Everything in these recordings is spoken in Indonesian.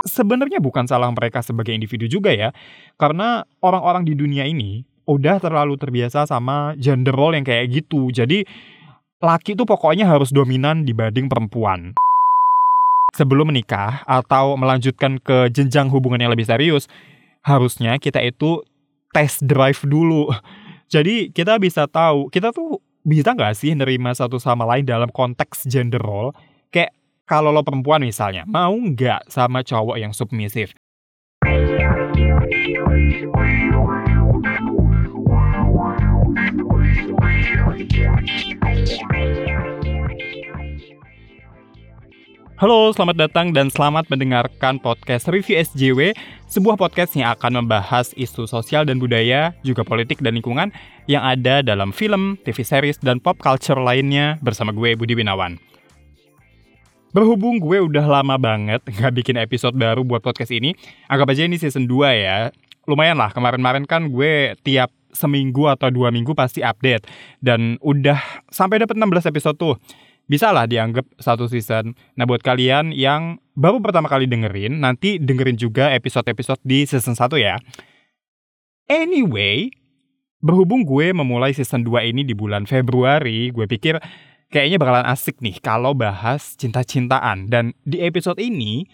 Sebenarnya bukan salah mereka sebagai individu juga ya, karena orang-orang di dunia ini udah terlalu terbiasa sama gender role yang kayak gitu. Jadi laki tuh pokoknya harus dominan dibanding perempuan. Sebelum menikah atau melanjutkan ke jenjang hubungan yang lebih serius, harusnya kita itu test drive dulu. Jadi kita bisa tahu, kita tuh bisa gak sih nerima satu sama lain dalam konteks gender role. Kayak kalau lo perempuan misalnya, mau gak sama cowok yang submisif? Halo, selamat datang dan selamat mendengarkan podcast Review SJW, sebuah podcast yang akan membahas isu sosial dan budaya, juga politik dan lingkungan yang ada dalam film, TV series, dan pop culture lainnya bersama gue, Budi Winawan. Berhubung gue udah lama banget gak bikin episode baru buat podcast ini, anggap aja ini season 2 ya. Lumayan lah, kemarin-kemarin kan gue tiap seminggu atau 2 minggu pasti update. Dan udah sampai dapet 16 episode tuh. Bisa lah dianggap satu season. Nah buat kalian yang baru pertama kali dengerin, nanti dengerin juga episode-episode di season 1 ya. Anyway, berhubung gue memulai season 2 ini di bulan Februari, gue pikir kayaknya bakalan asik nih kalau bahas cinta-cintaan. Dan di episode ini,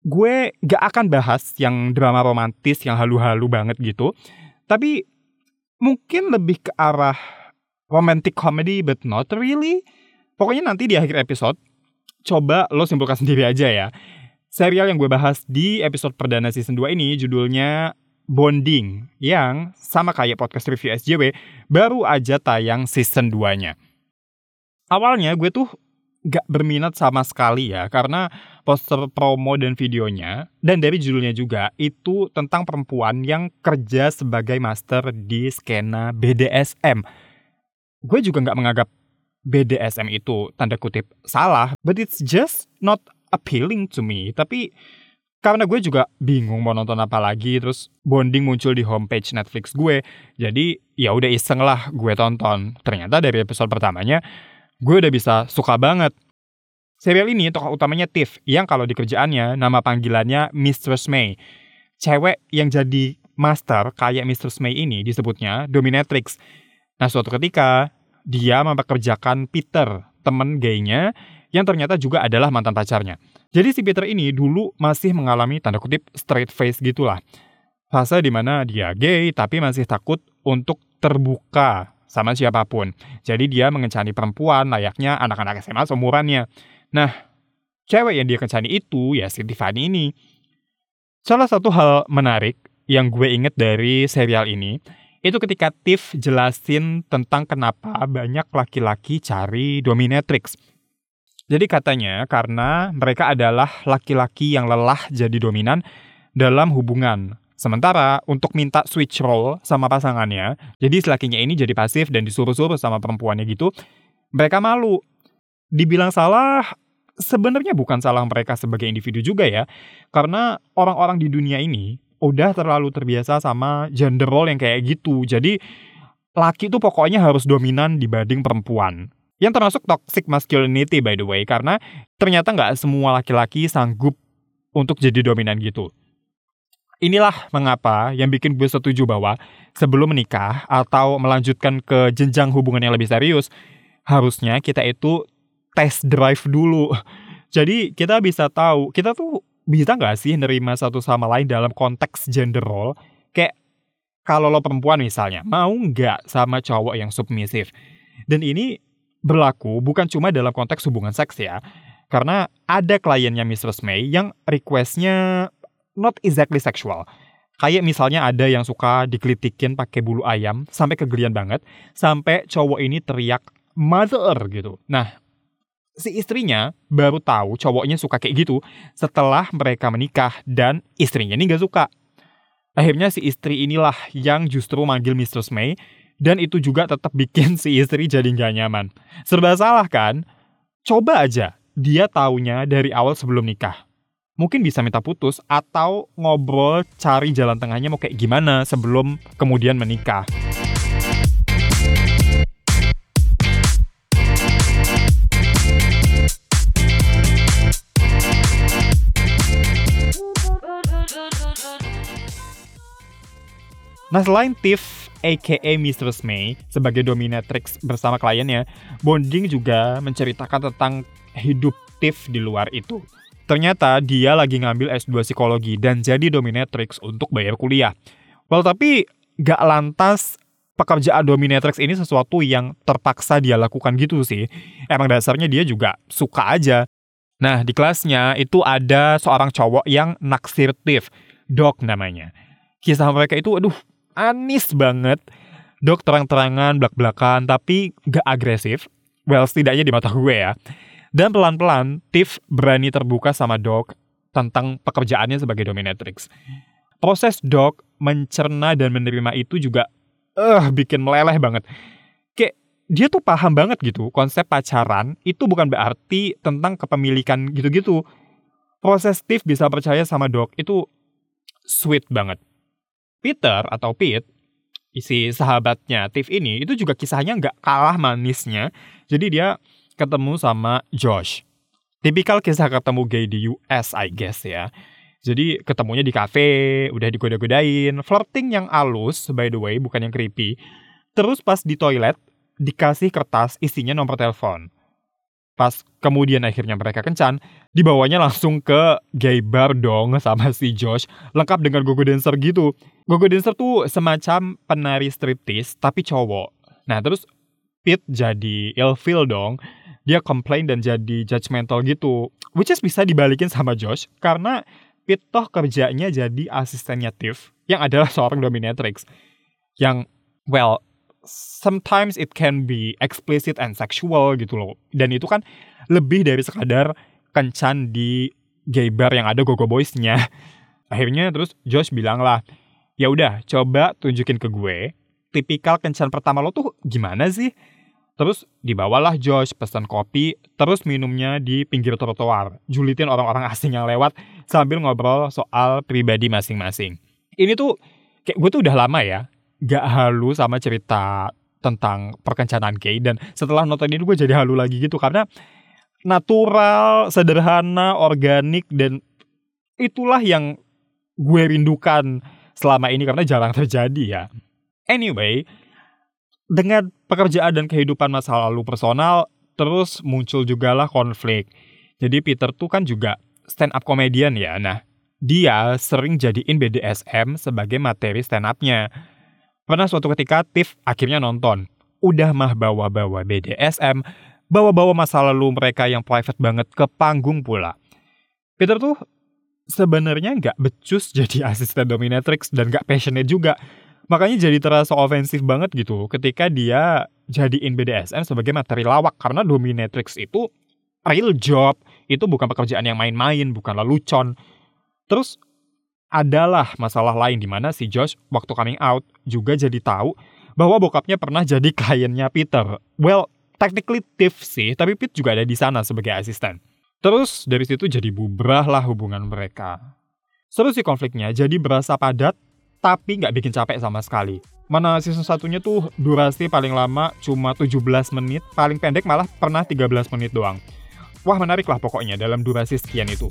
gue gak akan bahas yang drama romantis, yang halu-halu banget gitu. Tapi mungkin lebih ke arah romantic comedy but not really. Pokoknya nanti di akhir episode, coba lo simpulkan sendiri aja ya. Serial yang gue bahas di episode perdana season 2 ini judulnya Bonding. Yang sama kayak podcast Review SJW, baru aja tayang season 2-nya. Awalnya gue tuh gak berminat sama sekali ya. Karena poster promo dan videonya, dan dari judulnya juga, itu tentang perempuan yang kerja sebagai master di skena BDSM. Gue juga gak menganggap BDSM itu tanda kutip salah, but it's just not appealing to me. Tapi karena gue juga bingung mau nonton apa lagi, terus Bonding muncul di homepage Netflix gue, jadi ya udah iseng lah gue tonton. Ternyata dari episode pertamanya gue udah bisa suka banget. Serial ini tokoh utamanya Tiff, yang kalau di kerjaannya nama panggilannya Mistress May. Cewek yang jadi master kayak Mistress May ini disebutnya Dominatrix. Nah suatu ketika dia mempekerjakan Peter, teman gaynya, yang ternyata juga adalah mantan pacarnya. Jadi si Peter ini dulu masih mengalami tanda kutip straight face gitulah. Fase dimana dia gay tapi masih takut untuk terbuka sama siapapun. Jadi dia mengencani perempuan layaknya anak-anak SMA seumurannya. Nah, cewek yang dia kencani itu ya si Tiffany ini. Salah satu hal menarik yang gue inget dari serial ini, itu ketika Tiff jelasin tentang kenapa banyak laki-laki cari dominatrix. Jadi katanya karena mereka adalah laki-laki yang lelah jadi dominan dalam hubungan. Sementara untuk minta switch role sama pasangannya, jadi laki-lakinya ini jadi pasif dan disuruh-suruh sama perempuannya gitu, mereka malu. Dibilang salah, sebenarnya bukan salah mereka sebagai individu juga ya. Karena orang-orang di dunia ini udah terlalu terbiasa sama gender role yang kayak gitu. Jadi laki tuh pokoknya harus dominan dibanding perempuan. Yang termasuk toxic masculinity by the way. Karena ternyata gak semua laki-laki sanggup untuk jadi dominan gitu. Inilah mengapa yang bikin gue setuju bahwa sebelum menikah atau melanjutkan ke jenjang hubungan yang lebih serius, harusnya kita itu test drive dulu. Jadi kita bisa tahu, kita tuh bisa gak sih nerima satu sama lain dalam konteks gender role? Kayak kalau lo perempuan misalnya, mau gak sama cowok yang submisif? Dan ini berlaku bukan cuma dalam konteks hubungan seks ya. Karena ada kliennya Mistress May yang requestnya not exactly sexual. Kayak misalnya ada yang suka dikelitikin pakai bulu ayam sampai kegelian banget, sampai cowok ini teriak mother gitu. Nah, si istrinya baru tahu cowoknya suka kayak gitu setelah mereka menikah dan istrinya ini gak suka. Akhirnya si istri inilah yang justru manggil Mistress May dan itu juga tetap bikin si istri jadi gak nyaman. Serba salah kan? Coba aja dia taunya dari awal sebelum nikah. Mungkin bisa minta putus atau ngobrol cari jalan tengahnya mau kayak gimana sebelum kemudian menikah. Nah, selain Tiff aka Mistress May sebagai dominatrix bersama kliennya, Bonding juga menceritakan tentang hidup Tiff di luar itu. Ternyata dia lagi ngambil S2 psikologi dan jadi dominatrix untuk bayar kuliah. Well, tapi gak lantas pekerjaan dominatrix ini sesuatu yang terpaksa dia lakukan gitu sih. Emang dasarnya dia juga suka aja. Nah, di kelasnya itu ada seorang cowok yang naksir Tiff, Doc namanya. Kisah mereka itu anis banget. Doc terang-terangan, belak-belakan, tapi gak agresif. Well, setidaknya di mata gue ya. Dan pelan-pelan, Tiff berani terbuka sama Doc tentang pekerjaannya sebagai dominatrix. Proses Doc mencerna dan menerima itu juga bikin meleleh banget. Kayak dia tuh paham banget gitu, konsep pacaran itu bukan berarti tentang kepemilikan gitu-gitu. Proses Tiff bisa percaya sama Doc itu sweet banget. Peter atau Pete, si sahabatnya Tiff ini, itu juga kisahnya nggak kalah manisnya. Jadi dia ketemu sama Josh. Tipikal kisah ketemu gay di US, I guess ya. Jadi ketemunya di kafe, udah digoda-godain, flirting yang halus, by the way, bukan yang creepy. Terus pas di toilet, dikasih kertas isinya nomor telepon. Pas kemudian akhirnya mereka kencan, dibawanya langsung ke gay bar dong sama si Josh, lengkap dengan go-go dancer gitu. Go-go dancer tuh semacam penari striptease, tapi cowok. Nah, terus Pete jadi ill-feel dong. Dia complain dan jadi judgmental gitu. Which is bisa dibalikin sama Josh, karena Pete toh kerjanya jadi asistennya Tiff, yang adalah seorang dominatrix. Yang, well, sometimes it can be explicit and sexual gitu loh. Dan itu kan lebih dari sekadar kencan di gay bar yang ada go-go boys-nya. Akhirnya terus Josh bilang lah, ya udah coba tunjukin ke gue tipikal kencan pertama lo tuh gimana sih. Terus dibawalah Josh pesan kopi, terus minumnya di pinggir trotoar, julitin orang-orang asing yang lewat sambil ngobrol soal pribadi masing-masing. Ini tuh kayak gue tuh udah lama ya gak halu sama cerita tentang perkencanan gay, dan setelah nonton ini gue jadi halu lagi gitu, karena natural, sederhana, organik, dan itulah yang gue rindukan selama ini karena jarang terjadi ya. Anyway, dengan pekerjaan dan kehidupan masa lalu personal, terus muncul jugalah konflik. Jadi Peter tuh kan juga stand up comedian ya. Nah, dia sering jadiin BDSM sebagai materi stand up-nya. Pernah suatu ketika Tiff akhirnya nonton. Udah mah bawa-bawa BDSM, bawa-bawa masa lalu mereka yang private banget ke panggung pula. Peter tuh sebenarnya gak becus jadi asisten dominatrix dan gak passionate juga. Makanya jadi terasa ofensif banget gitu ketika dia jadiin BDSM sebagai materi lawak. Karena dominatrix itu real job, itu bukan pekerjaan yang main-main, bukanlah lucon. Terus adalah masalah lain di mana si Josh waktu coming out juga jadi tahu bahwa bokapnya pernah jadi kliennya Peter. Well, technically Tiff sih, tapi Pete juga ada di sana sebagai asisten. Terus dari situ jadi bubrah lah hubungan mereka. Seru sih konfliknya, jadi berasa padat tapi nggak bikin capek sama sekali. Mana season satunya tuh durasi paling lama cuma 17 menit, paling pendek malah pernah 13 menit doang. Wah, menarik lah pokoknya dalam durasi sekian itu.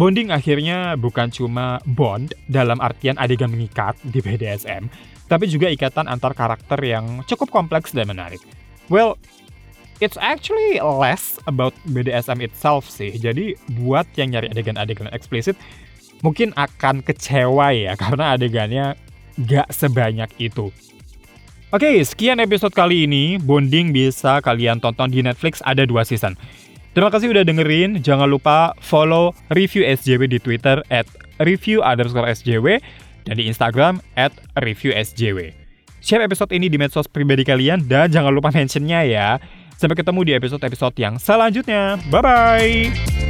Bonding akhirnya bukan cuma bond dalam artian adegan mengikat di BDSM, tapi juga ikatan antar karakter yang cukup kompleks dan menarik. Well, it's actually less about BDSM itself sih. Jadi buat yang nyari adegan-adegan eksplisit, mungkin akan kecewa ya, karena adegannya gak sebanyak itu. Oke, sekian episode kali ini. Bonding bisa kalian tonton di Netflix, ada 2 season. Terima kasih udah dengerin, jangan lupa follow Review SJW di Twitter @review_SJW dan di Instagram @reviewSJW. Share episode ini di medsos pribadi kalian dan jangan lupa mentionnya ya. Sampai ketemu di episode-episode yang selanjutnya. Bye-bye!